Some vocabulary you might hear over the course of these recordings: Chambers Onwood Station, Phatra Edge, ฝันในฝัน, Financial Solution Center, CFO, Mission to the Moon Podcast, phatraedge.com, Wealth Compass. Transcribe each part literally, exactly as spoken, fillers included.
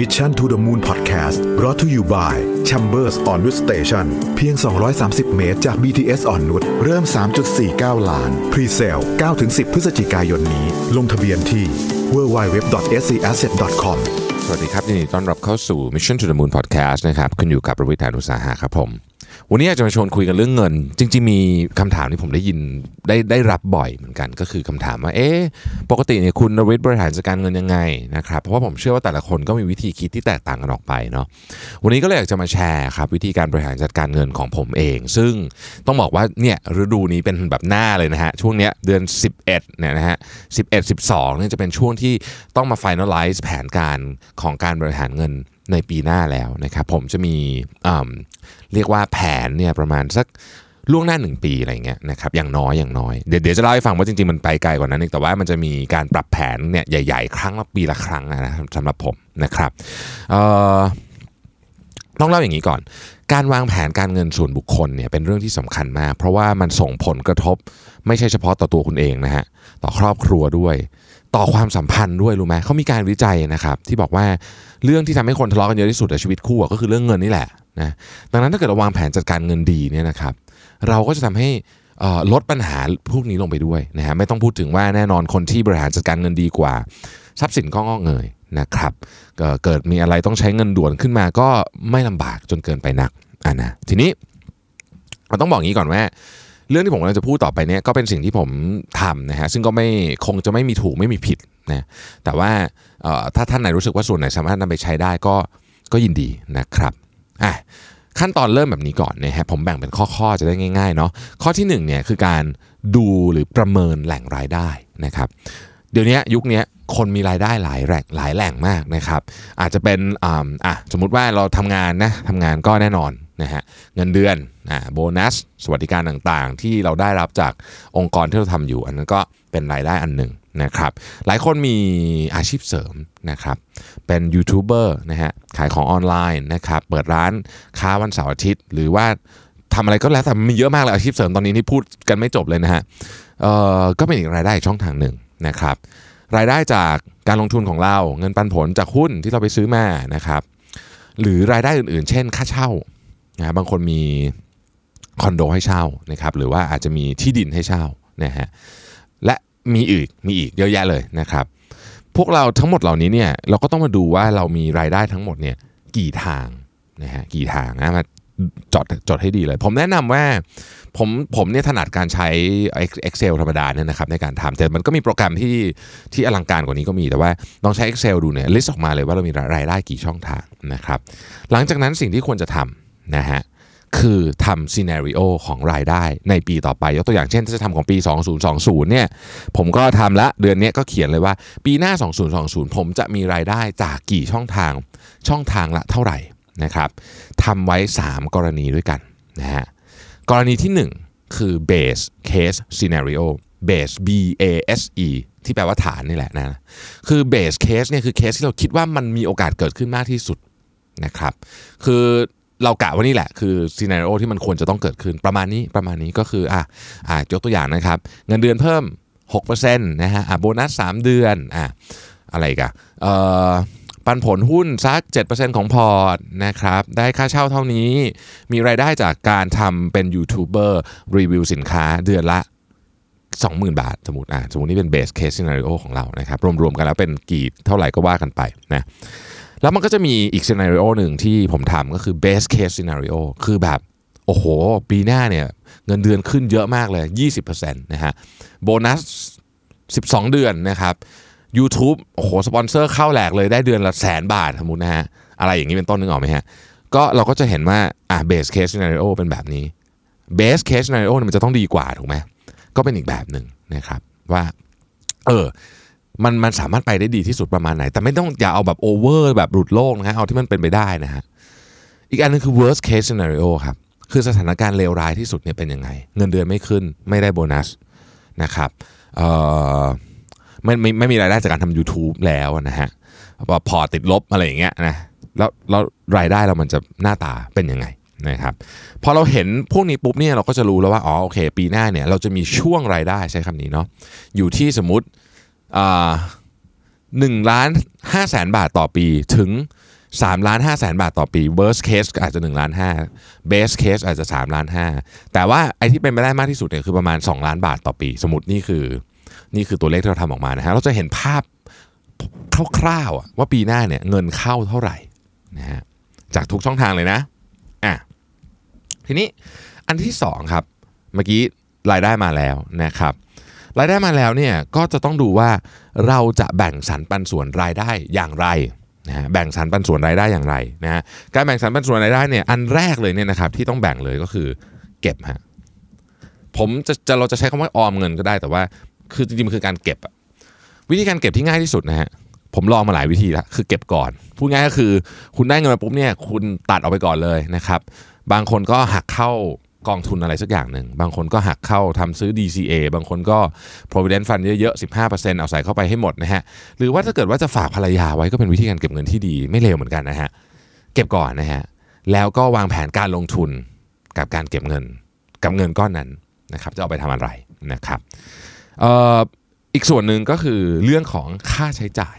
Mission to the Moon Podcast brought to you by Chambers Onwood Station เพียงสองร้อยสามสิบเมตรจาก บี ที เอส Onwood เริ่ม สามจุดสี่เก้า ล้าน Pre-sale เก้าถึงสิบ พฤศจิกายนนี้ลงทะเบียนที่ ดับเบิลยู ดับเบิลยู ดับเบิลยู ดอท เอส ซี แอสเซท ดอท คอม สวัสดีครับยินดีต้อนรับเข้าสู่ Mission to the Moon Podcast นะครับคุณอยู่กับประวิทย์ ฐานอุตสาหะครับผมวันนี้อาจจะมาชวนคุยกันเรื่องเงินจริงๆมีคำถามที่ผมได้ยินได้ได้รับบ่อยเหมือนกันก็คือคำถามว่าเอ๊ะปกติเนี่ยคุณนฤทธิ์บริหารจัดการเงินยังไงนะครับเพราะว่าผมเชื่อว่าแต่ละคนก็มีวิธีคิดที่แตกต่างกันออกไปเนาะวันนี้ก็เลยอยากจะมาแชร์ครับวิธีการบริหารจัดการเงินของผมเองซึ่งต้องบอกว่าเนี่ยฤดูนี้เป็นแบบหน้าเลยนะฮะช่วงเนี้ยเดือนสิบเอ็ดเนี่ยนะฮะสิบเอ็ด สิบสองเนี่ยจะเป็นช่วงที่ต้องมา finalize แผนการของการบริหารเงินในปีหน้าแล้วนะครับผมจะมีเรียกว่าแผนเนี่ยประมาณสักล่วงหน้าหนึ่งปีอะไรเงี้ยนะครับอย่างน้อยอย่างน้อยเดี๋ยวเดี๋ยวจะเล่าให้ฟังว่าจริงๆมันไปไกลกว่านั้นอีกแต่ว่ามันจะมีการปรับแผนเนี่ยใหญ่ๆครั้งละปีละครั้งนะสำหรับผมนะครับต้องเล่าอย่างนี้ก่อนการวางแผนการเงินส่วนบุคคลเนี่ยเป็นเรื่องที่สำคัญมากเพราะว่ามันส่งผลกระทบไม่ใช่เฉพาะต่อตัวคุณเองนะฮะต่อครอบครัวด้วยต่อความสัมพันธ์ด้วยรู้ไหมเขามีการวิจัยนะครับที่บอกว่าเรื่องที่ทำให้คนทะเลาะกันเยอะที่สุดในชีวิตคู่ก็คือเรื่องเงินนี่แหละนะดังนั้นถ้าเกิดเราวางแผนจัดการเงินดีเนี่ยนะครับเราก็จะทำให้ลดปัญหาพวกนี้ลงไปด้วยนะฮะไม่ต้องพูดถึงว่าแน่นอนคนที่บริหารจัดการเงินดีกว่าทรัพย์สินก็งอกเงยนะครับเกิดมีอะไรต้องใช้เงินด่วนขึ้นมาก็ไม่ลำบากจนเกินไปนักอ่ะนะทีนี้เราต้องบอกงี้ก่อนว่าเรื่องที่ผมกำลังจะพูดต่อไปเนี่ยก็เป็นสิ่งที่ผมทำนะฮะซึ่งก็ไม่คงจะไม่มีถูกไม่มีผิดนะแต่ว่าถ้าท่านไหนรู้สึกว่าส่วนไหนสามารถนำไปใช้ได้ก็ก็ยินดีนะครับอ่ะขั้นตอนเริ่มแบบนี้ก่อนนะฮะผมแบ่งเป็นข้อๆจะได้ง่ายๆเนาะข้อที่หนึ่งเนี่ยคือการดูหรือประเมินแหล่งรายได้นะครับเดี๋ยวนี้ยุคนี้คนมีรายได้หลายแหล่งหลายแหล่งมากนะครับอาจจะเป็นอ่าอ่ะสมมุติว่าเราทำงานนะทำงานก็แน่นอนนะฮะเงินเดือนอ่าโบนัสสวัสดิการต่างๆที่เราได้รับจากองค์กรที่เราทำอยู่อันนั้นก็เป็นรายได้อันหนึ่งนะครับหลายคนมีอาชีพเสริมนะครับเป็นยูทูบเบอร์นะฮะขายของออนไลน์นะครับเปิดร้านค้าวันเสาร์อาทิตย์หรือว่าทำอะไรก็แล้วแต่มีเยอะมากเลยอาชีพเสริมตอนนี้ที่พูดกันไม่จบเลยนะฮะเอ่อก็เป็นอีกรายได้ช่องทางหนึ่งนะครับรายได้จากการลงทุนของเราเงินปันผลจากหุ้นที่เราไปซื้อมานะครับหรือรายได้อื่นๆเช่นค่าเช่านะบางคนมีคอนโดให้เช่านะครับหรือว่าอาจจะมีที่ดินให้เช่านะฮะและมีอีกมีอีกเยอะแยะเลยนะครับพวกเราทั้งหมดเหล่านี้เนี่ยเราก็ต้องมาดูว่าเรามีรายได้ทั้งหมดเนี่ยกี่ทางนะฮะกี่ทางนะมาจดจดให้ดีเลยผมแนะนำว่าผมผมเนี่ยถนัดการใช้ Excel ธรรมดาเนี่ยนะครับในการทำแต่มันก็มีโปรแกรมที่ที่อลังการกว่านี้ก็มีแต่ว่าลองใช้ Excel ดูเนี่ยลิสต์ออกมาเลยว่าเรามีรายได้กี่ช่องทางนะครับหลังจากนั้นสิ่งที่ควรจะทำนะฮะคือทำซีนาริโอของรายได้ในปีต่อไปยกตัวอย่างเช่นถ้าจะทำของปีสองพันยี่สิบเนี่ยผมก็ทำละเดือนนี้ก็เขียนเลยว่าปีหน้าสองพันยี่สิบผมจะมีรายได้จากกี่ช่องทางช่องทางละเท่าไหร่นะครับทำไว้สามกรณีด้วยกันนะฮะกรณีที่หนึ่งคือ base case scenario base b a s e ที่แปลว่าฐานนี่แหละนะคือ base case เนี่ยคือเคสที่เราคิดว่ามันมีโอกาสเกิดขึ้นมากที่สุดนะครับคือเรากะว่านี่แหละคือ scenario ที่มันควรจะต้องเกิดขึ้นประมาณนี้ประมาณนี้ก็คืออ่ะอ่ะยกตัวอย่างนะครับเงินเดือนเพิ่ม หกเปอร์เซ็นต์ นะฮะอ่ะโบนัสสามเดือนอ่ะอะไรอีกอ่ะเอ่อปันผลหุ้นสัก เจ็ดเปอร์เซ็นต์ ของพอร์ตนะครับได้ค่าเช่าเท่านี้มีรายได้จากการทำเป็นยูทูบเบอร์รีวิวสินค้าเดือนละ สองหมื่น บาทสมมุติอ่ะสมมุตินี่เป็นเบสเคสซีนาริโอของเรานะครับรวมๆกันแล้วเป็นกี่เท่าไหร่ก็ว่ากันไปนะแล้วมันก็จะมีอีกซีนาริโอหนึ่งที่ผมทำก็คือเบสเคสซีนาริโอคือแบบโอ้โหปีหน้าเนี่ยเงินเดือนขึ้นเยอะมากเลย ยี่สิบเปอร์เซ็นต์ นะฮะโบนัสสิบสองเดือนนะครับYouTube โอ้โหสปอนเซอร์เข้าแหลกเลยได้เดือนละแสนบาทสมมุตินะฮะอะไรอย่างนี้เป็นต้นนึงออกไหมฮะก็เราก็จะเห็นว่าอ่ะ Base Case Scenario เป็นแบบนี้ Base Case Scenario มันจะต้องดีกว่าถูกไหมก็เป็นอีกแบบหนึ่งนะครับว่าเออมันมันสามารถไปได้ดีที่สุดประมาณไหนแต่ไม่ต้องอย่าเอาแบบโอเวอร์แบบหลุดโลกนะฮะเอาที่มันเป็นไปได้นะฮะอีกอันนึงคือ Worst Case Scenario ครับคือสถานการณ์เลวร้ายที่สุดเนี่ยเป็นยังไงเงินเดือนไม่ขึ้นไม่ได้โบนัสนะครับเอ่อไม่ไม่ไม่มีรายได้จากการทำ YouTube แล้วนะฮะพอติดลบอะไรอย่างเงี้ยนะแล้วแล้วรายได้เรามันจะหน้าตาเป็นยังไงนะครับพอเราเห็นพวกนี้ปุ๊บเนี่ยเราก็จะรู้แล้วว่าอ๋อโอเคปีหน้าเนี่ยเราจะมีช่วงรายได้ใช้คำนี้เนาะอยู่ที่สมมุติอ่า หนึ่งล้านห้าแสนบาทต่อปีถึงสามล้านห้าแสนบาทต่อปี worst case อาจจะหนึ่งล้านห้า base case อาจจะสามล้านห้าแต่ว่าไอ้ที่เป็นไปได้มากที่สุดเนี่ยคือประมาณสองล้านบาทต่อปีสมมุตินี่คือนี่คือตัวเลขที่เราทำออกมานะฮะเราจะเห็นภาพคร่าวๆว่าปีหน้าเนี่ยเงินเข้าเท่าไหร่นะฮะจากทุกช่องทางเลยนะอ่ะทีนี้อันที่สองครับเมื่อกี้รายได้มาแล้วนะครับรายได้มาแล้วเนี่ยก็จะต้องดูว่าเราจะแบ่งสรรปันส่วนรายได้อย่างไรนะฮะแบ่งสรรปันส่วนรายได้อย่างไรนะฮะการแบ่งสรรปันส่วนรายได้เนี่ยอันแรกเลยเนี่ยนะครับที่ต้องแบ่งเลยก็คือเก็บฮะผมจะจะเราจะใช้คำว่าออมเงินก็ได้แต่ว่าคือจริงๆมันคือการเก็บอะวิธีการเก็บที่ง่ายที่สุดนะฮะผมลองมาหลายวิธีแล้วคือเก็บก่อนพูดง่ายก็คือคุณได้เงินมาปุ๊บเนี่ยคุณตัดออกไปก่อนเลยนะครับบางคนก็หักเข้ากองทุนอะไรสักอย่างหนึ่งบางคนก็หักเข้าทำซื้อ ดี ซี เอ บางคนก็ Provident Fund เยอะๆ สิบห้าเปอร์เซ็นต์ เอาใส่เข้าไปให้หมดนะฮะหรือว่าถ้าเกิดว่าจะฝากภรรยาไว้ก็เป็นวิธีการเก็บเงินที่ดีไม่เลวเหมือนกันนะฮะเก็บก่อนนะฮะแล้วก็วางแผนการลงทุนกับการเก็บเงินกับเงินก้อนนั้นนะครับจะเอาไปทำอะไรนะครับเอ่ออีกส่วนหนึ่งก็คือเรื่องของค่าใช้จ่าย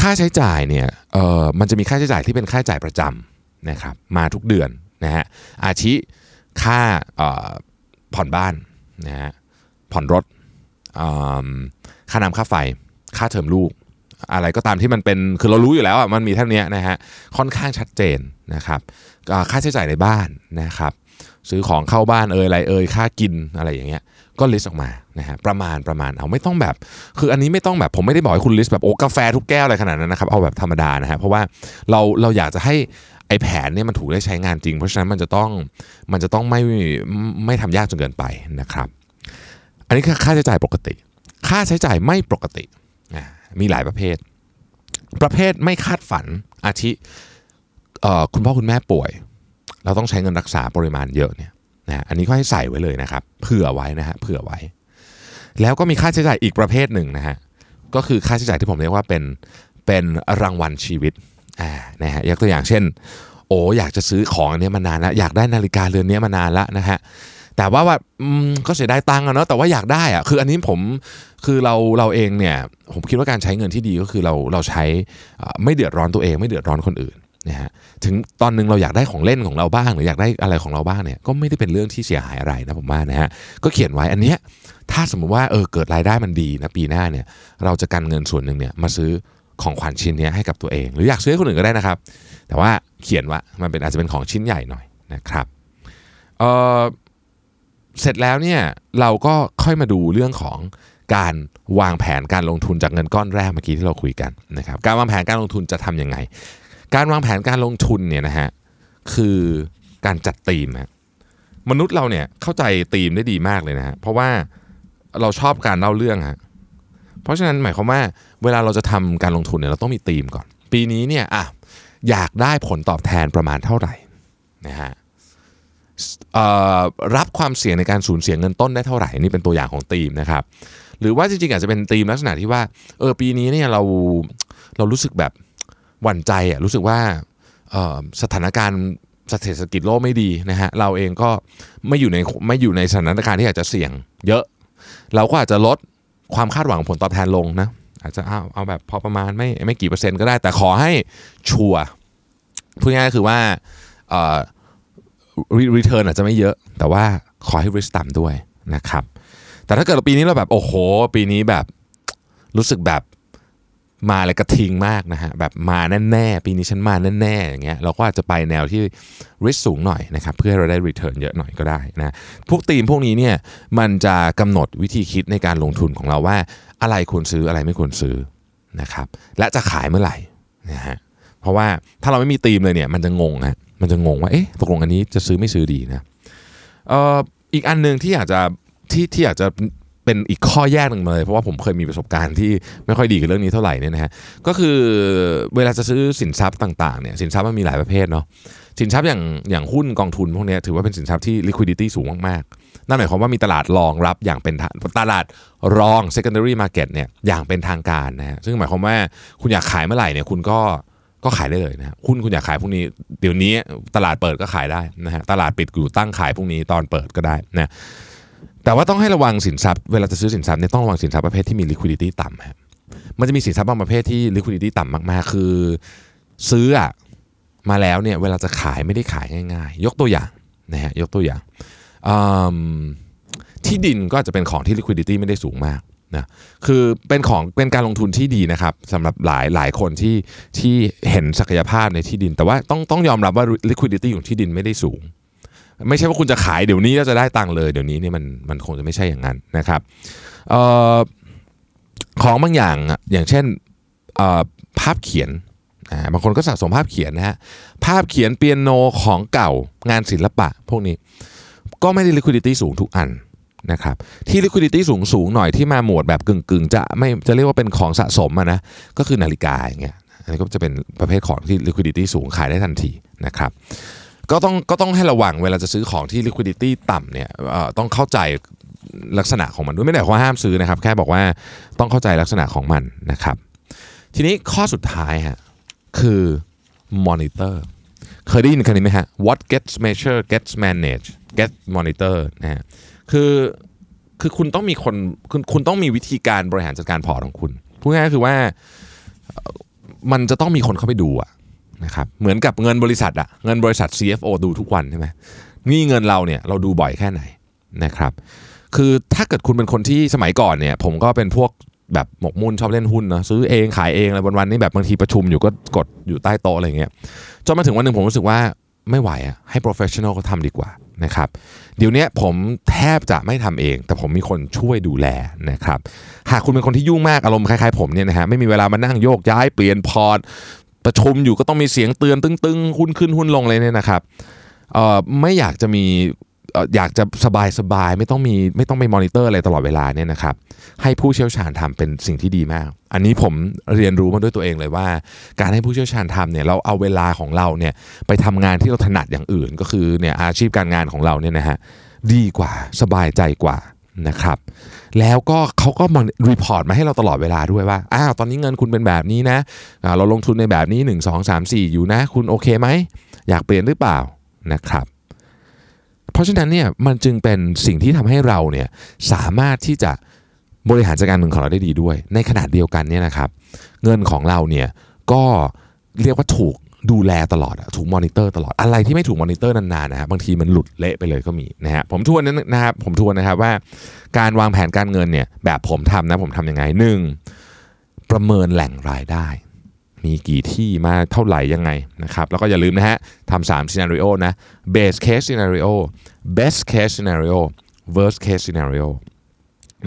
ค่าใช้จ่ายเนี่ยเอ่อมันจะมีค่าใช้จ่ายที่เป็นค่าใช้จ่ายประจำนะครับมาทุกเดือนนะฮะอาทิค่าเอ่อผ่อนบ้านนะฮะผ่อนรถเอ่อค่าน้ำค่าไฟค่าเทอมลูกอะไรก็ตามที่มันเป็นคือเรารู้อยู่แล้วอ่ะมันมีเท่านี้นะฮะค่อนข้างชัดเจนนะครับค่าใช้จ่ายในบ้านนะครับซื้อของเข้าบ้านเอ่ยอะไรเอ่ยค่ากินอะไรอย่างเงี้ยก็ลิสต์ออกมานะฮะประมาณประมาณเอาไม่ต้องแบบคืออันนี้ไม่ต้องแบบผมไม่ได้บอกให้คุณลิสต์แบบโอ้กาแฟทุกแก้วอะไรขนาดนั้นนะครับเอาแบบธรรมดานะฮะเพราะว่าเราเราอยากจะให้ไอ้แผนเนี่ยมันถูกได้ใช้งานจริงเพราะฉะนั้นมันจะต้องมันจะต้องไม่ไม่ทำยากจนเกินไปนะครับอันนี้คือค่าใช้จ่ายปกติค่าใช้จ่ายไม่ปกติมีหลายประเภทประเภทไม่คาดฝันอาทิเอ่อคุณพ่อคุณแม่ป่วยเราต้องใช้เงินรักษาปริมาณเยอะเนี่ยนะอันนี้ก็ให้ใส่ไว้เลยนะครับเผื่อไว้นะฮะเผื่อไว้แล้วก็มีค่าใช้จ่ายอีกประเภทหนึ่งนะฮะก็คือค่าใช้จ่ายที่ผมเรียกว่าเป็นเป็นรางวัลชีวิตอ่านะฮะยกตัวอย่างเช่นโอ้อยากจะซื้อของอันนี้มานานแล้วอยากได้นาฬิกาเรือนนี้มานานแล้วนะฮะแต่ว่าว่าก็เสียดายตังค์อะเนาะแต่ว่าอยากได้อะคืออันนี้ผมคือเราเราเองเนี่ยผมคิดว่าการใช้เงินที่ดีก็คือเราเราใช้ไม่เดือดร้อนตัวเองไม่เดือดร้อนคนอื่นนะฮะถึงตอนนึงเราอยากได้ของเล่นของเราบ้างหรืออยากได้อะไรของเราบ้างเนี่ยก็ไม่ได้เป็นเรื่องที่เสียหายอะไรนะผมว่านะฮะก็เขียนไว้อันเนี้ยถ้าสมมุติว่าเออเกิดรายได้มันดีนะปีหน้าเนี่ยเราจะกันเงินส่วนนึงเนี่ยมาซื้อของขวัญชิ้นนี้ให้กับตัวเองหรืออยากซื้อให้คนอื่นก็ได้นะครับแต่ว่าเขียนว่ามันเป็นอาจจะเป็นของชิ้นใหญ่หน่อยนะครับเอ่อเสร็จแล้วเนี่ยเราก็ค่อยมาดูเรื่องของการวางแผนการลงทุนจากเงินก้อนแรกเมื่อกี้ที่เราคุยกันนะครับการวางแผนการลงทุนจะทำยังไงการวางแผนการลงทุนเนี่ยนะฮะคือการจัดธีมฮะมนุษย์เราเนี่ยเข้าใจธีมได้ดีมากเลยนะฮะเพราะว่าเราชอบการเล่าเรื่องฮะเพราะฉะนั้นหมายความว่าเวลาเราจะทำการลงทุนเนี่ยเราต้องมีธีมก่อนปีนี้เนี่ยอ่ะอยากได้ผลตอบแทนประมาณเท่าไหร่นะฮะรับความเสี่ยงในการสูญเสียเงินต้นได้เท่าไหร่นี่เป็นตัวอย่างของธีมนะครับหรือว่าจริงๆอาจจะเป็นธีมลักษณะที่ว่าเออปีนี้เนี่ยเราเรารู้สึกแบบหวั่นใจอ่ะรู้สึกว่าสถานการณ์เศรษฐกิจโลกไม่ดีนะฮะเราเองก็ไม่อยู่ในไม่อยู่ในสถานการณ์ที่อาจจะเสี่ยงเยอะเราก็อาจจะลดความคาดหวังผลตอบแทนลงนะอาจจะเอาเอาแบบพอประมาณไม่ไม่กี่เปอร์เซ็นต์ก็ได้แต่ขอให้ชัวร์พูดง่ายๆคือว่าเอ่อ return อาจจะไม่เยอะแต่ว่าขอให้ risk ต่ำด้วยนะครับแต่ถ้าเกิดปีนี้เราแบบโอ้โหปีนี้แบบรู้สึกแบบมาอะไรกระทิงมากนะฮะแบบมาแน่ๆปีนี้ฉันมาแน่ๆอย่างเงี้ยเราก็อาจจะไปแนวที่ risk สูงหน่อยนะครับเพื่อเราได้ return เยอะหน่อยก็ได้นะพวกธีมพวกนี้เนี่ยมันจะกำหนดวิธีคิดในการลงทุนของเราว่าอะไรควรซื้ออะไรไม่ควรซื้อนะครับและจะขายเมื่อไหร่นะฮะเพราะว่าถ้าเราไม่มีธีมเลยเนี่ยมันจะงงฮะมันจะงงว่าเอ๊ะตกลงอันนี้จะซื้อไม่ซื้อดีนะเอ่ออีกอันนึงที่อยากจะที่ที่อยากจะเป็นอีกข้อแยกหนึ่งเลยเพราะว่าผมเคยมีประสบการณ์ที่ไม่ค่อยดีกับเรื่องนี้เท่าไหร่เนี่ยนะฮะก็คือเวลาจะซื้อสินทรัพย์ต่างๆเนี่ยสินทรัพย์มันมีหลายประเภทเนาะสินทรัพย์อย่างอย่างหุ้นกองทุนพวกนี้ถือว่าเป็นสินทรัพย์ที่ liquidity สูงมากๆนั่นหมายความว่ามีตลาดรองรับอย่างเป็นตลาดรอง secondary market เนี่ยอย่างเป็นทางการนะฮะซึ่งหมายความว่าคุณอยากขายเมื่อไหร่เนี่ยคุณก็ก็ขายได้เลยนะหุ้นคุณอยากขายพวกนี้เดี๋ยวนี้ตลาดเปิดก็ขายได้นะฮะตลาดปิดอยู่ตั้งขายพวกนี้ตอนเปิดก็ได้นะแต่ว่าต้องให้ระวังสินทรัพย์เวลาจะซื้อสินทรัพย์เนี่ยต้องระวังสินทรัพย์ประเภทที่มี liquidity ต่ำฮะ มันจะมีสินทรัพย์บางประเภทที่ liquidity ต่ำมากๆคือซื้ออะมาแล้วเนี่ยเวลาจะขายไม่ได้ขายง่ายๆยกตัวอย่างนะฮะยกตัวอย่างที่ดินก็จะเป็นของที่ liquidity ไม่ได้สูงมากนะคือเป็นของเป็นการลงทุนที่ดีนะครับสำหรับหลายหลายคนที่ที่เห็นศักยภาพในที่ดินแต่ว่าต้องต้องยอมรับว่า liquidity ของที่ดินไม่ได้สูงไม่ใช่ว่าคุณจะขายเดี๋ยวนี้แล้วจะได้ตังค์เลยเดี๋ยวนี้เนี่ยมันมันคงจะไม่ใช่อย่างนั้นนะครับเอ่อของบางอย่างอย่างเช่นเอ่อภาพเขียนอ่าบางคนก็สะสมภาพเขียนนะฮะภาพเขียนเปียโนของเก่างานศิลปะพวกนี้ก็ไม่ได้ liquidity สูงทุกอันนะครับที่ liquidity สูงสูงหน่อยที่มาหมวดแบบกึ่งๆจะไม่จะเรียกว่าเป็นของสะสมอ่ะนะก็คือนาฬิกาอย่างเงี้ยอันนี้ก็จะเป็นประเภทของที่ liquidity สูงขายได้ทันทีนะครับก็ต้องก็ต้องให้ระวังเวลาจะซื้อของที่ liquidity ต่ำเนี่ยต้องเข้าใจลักษณะของมันด้วยไม่ได้ว่าห้ามซื้อนะครับแค่บอกว่าต้องเข้าใจลักษณะของมันนะครับทีนี้ข้อสุดท้ายฮะคือ monitor เคยได้ยินคำนี้ไหมฮะ what gets measured gets managed gets monitor นะฮะคือคือคุณต้องมีคนคุณคุณต้องมีวิธีการบริหารจัดการพอร์ตของคุณพูดง่ายๆคือว่ามันจะต้องมีคนเข้าไปดูอะนะครับเหมือนกับเงินบริษัทอะเงินบริษัท ซี เอฟ โอ ดูทุกวันใช่ไหมนี่เงินเราเนี่ยเราดูบ่อยแค่ไหนนะครับคือถ้าเกิดคุณเป็นคนที่สมัยก่อนเนี่ยผมก็เป็นพวกแบบหมกมุ่นชอบเล่นหุ้นเนาะซื้อเองขายเองอะไรวันๆนี่แบบบางทีประชุมอยู่ก็กดอยู่ใต้โต๊ะอะไรเงี้ยจนมาถึงวันนึงผมรู้สึกว่าไม่ไหวอะให้ professional เขาทำดีกว่านะครับเดี๋ยวนี้ผมแทบจะไม่ทำเองแต่ผมมีคนช่วยดูแลนะครับหากคุณเป็นคนที่ยุ่งมากอารมณ์คล้ายๆผมเนี่ยนะฮะไม่มีเวลามานั่งโยกย้ายเปลี่ยนพอร์ตประชุมอยู่ก็ต้องมีเสียงเตือนตึ้งๆหุ้นขึ้นหุ้นลงเลยเนี่ยนะครับเอ่อไม่อยากจะมีอยากจะสบายๆไม่ต้องมีไม่ต้องไปมอนิเตอร์อะไรตลอดเวลาเนี่ยนะครับให้ผู้เชี่ยวชาญทำเป็นสิ่งที่ดีมากอันนี้ผมเรียนรู้มาด้วยตัวเองเลยว่าการให้ผู้เชี่ยวชาญทำเนี่ยเราเอาเวลาของเราเนี่ยไปทำงานที่เราถนัดอย่างอื่นก็คือเนี่ยอาชีพการงานของเราเนี่ยนะฮะดีกว่าสบายใจกว่านะครับแล้วก็เขาก็มารีพอร์ตมาให้เราตลอดเวลาด้วยว่าอ้าวตอนนี้เงินคุณเป็นแบบนี้นะเราลงทุนในแบบนี้หนึ่ง สอง สาม สี่อยู่นะคุณโอเคไหมอยากเปลี่ยนหรือเปล่านะครับเพราะฉะนั้นเนี่ยมันจึงเป็นสิ่งที่ทำให้เราเนี่ยสามารถที่จะบริหารจัดการเงินของเราได้ดีด้วยในขณะเดียวกันเนี่ยนะครับเงินของเราเนี่ยก็เรียกว่าถูกดูแลตลอดถูกมอนิเตอร์ตลอดอะไรที่ไม่ถูกมอนิเตอร์นานๆนะฮะบางทีมันหลุดเละไปเลยก็มีนะฮะผมทวนนะครับผมทวนนะครับว่าการวางแผนการเงินเนี่ยแบบผมทำนะผมทำยังไงหนึ่งประเมินแหล่งรายได้มีกี่ที่มาเท่าไหร่ยังไงนะครับแล้วก็อย่าลืมนะฮะทำสาม scenario นะ base case scenario best case scenario worst case scenario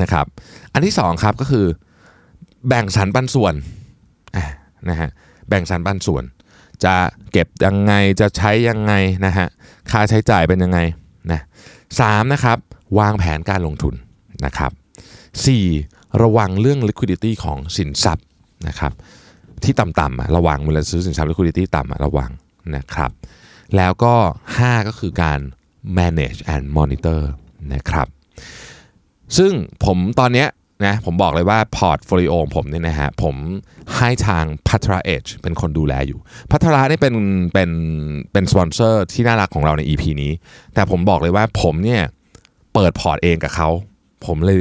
นะครับอันที่สองครับก็คือแบ่งสรรปันส่วนนะฮะแบ่งสรรปันส่วนจะเก็บยังไงจะใช้ยังไงนะฮะค่าใช้จ่ายเป็นยังไงนะสามนะครับวางแผนการลงทุนนะครับสี่ระวังเรื่อง liquidity ของสินทรัพย์นะครับที่ต่ำๆระวังเวลาซื้อสินทรัพย์ liquidity ต่ำระวังนะครับแล้วก็ห้าก็คือการ manage and monitor นะครับซึ่งผมตอนเนี้ยนะผมบอกเลยว่าพอร์ตโฟลิโอของผมเนี่ยนะฮะผมให้ทาง Phatra Edge เป็นคนดูแลอยู่ Phatra นี่เป็นเป็นเป็นสปอนเซอร์ที่น่ารักของเราใน อี พี นี้แต่ผมบอกเลยว่าผมเนี่ยเปิดพอร์ตเองกับเขาผมเลย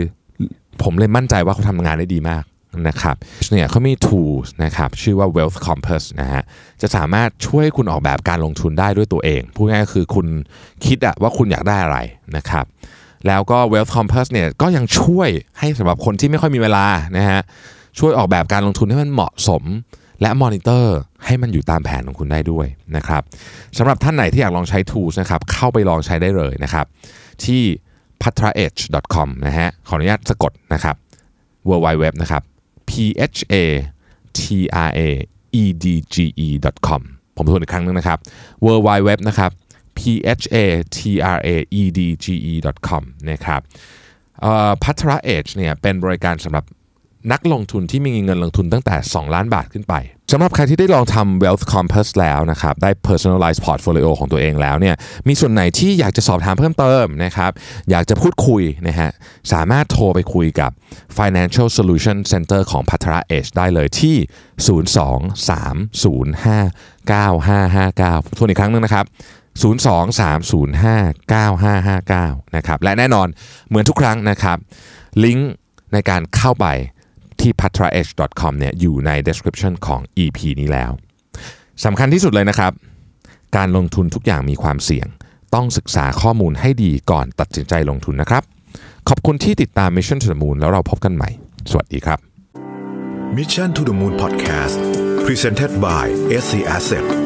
ผมเลยมั่นใจว่าเขาทำงานได้ดีมากนะครับเนี่ยเขามี tools นะครับชื่อว่า Wealth Compass นะฮะจะสามารถช่วยคุณออกแบบการลงทุนได้ด้วยตัวเองพูดง่ายๆคือคุณคิดอะว่าคุณอยากได้อะไรนะครับแล้วก็ Wealth Compass เนี่ยก็ยังช่วยให้สำหรับคนที่ไม่ค่อยมีเวลานะฮะช่วยออกแบบการลงทุนให้มันเหมาะสมและมอนิเตอร์ให้มันอยู่ตามแผนของคุณได้ด้วยนะครับสำหรับท่านไหนที่อยากลองใช้ tools นะครับเข้าไปลองใช้ได้เลยนะครับที่ phatra edge ดอท คอม นะฮะขออนุญาตสะกดนะครับ worldwide web นะครับพี เอช เอ ที อาร์ เอ อี ดี จี อี ดอท คอม ผมทวนอีกครั้งนึงนะครับ worldwide web นะครับ พี เอช เอ ที อาร์ เอ อี ดี จี อี ดอท คอม นะครับเอ่อ Phatra Edge เนี่ยเป็นบริการสำหรับนักลงทุนที่มีเงินลงทุนตั้งแต่สองล้านบาทขึ้นไปสำหรับใครที่ได้ลองทำ Wealth Compass แล้วนะครับได้ Personalized Portfolio ของตัวเองแล้วเนี่ยมีส่วนไหนที่อยากจะสอบถามเพิ่มเติมนะครับอยากจะพูดคุยนะฮะสามารถโทรไปคุยกับ Financial Solution Center ของ Phatra Edge ได้เลยที่ศูนย์ สอง สาม ศูนย์ ห้า เก้า ห้า ห้า เก้า ทวนอีกครั้งนึงนะครับศูนย์ สอง สาม ศูนย์ ห้า เก้า ห้า ห้า เก้านะครับและแน่นอนเหมือนทุกครั้งนะครับลิงก์ในการเข้าไปท ที่ phatra edge dot com เนี่ยอยู่ใน description ของ อี พี นี้แล้วสำคัญที่สุดเลยนะครับการลงทุนทุกอย่างมีความเสี่ยงต้องศึกษาข้อมูลให้ดีก่อนตัดสินใจลงทุนนะครับขอบคุณที่ติดตาม Mission to the Moon แล้วเราพบกันใหม่สวัสดีครับ Mission to the Moon Podcast Presented by เอส ซี Asset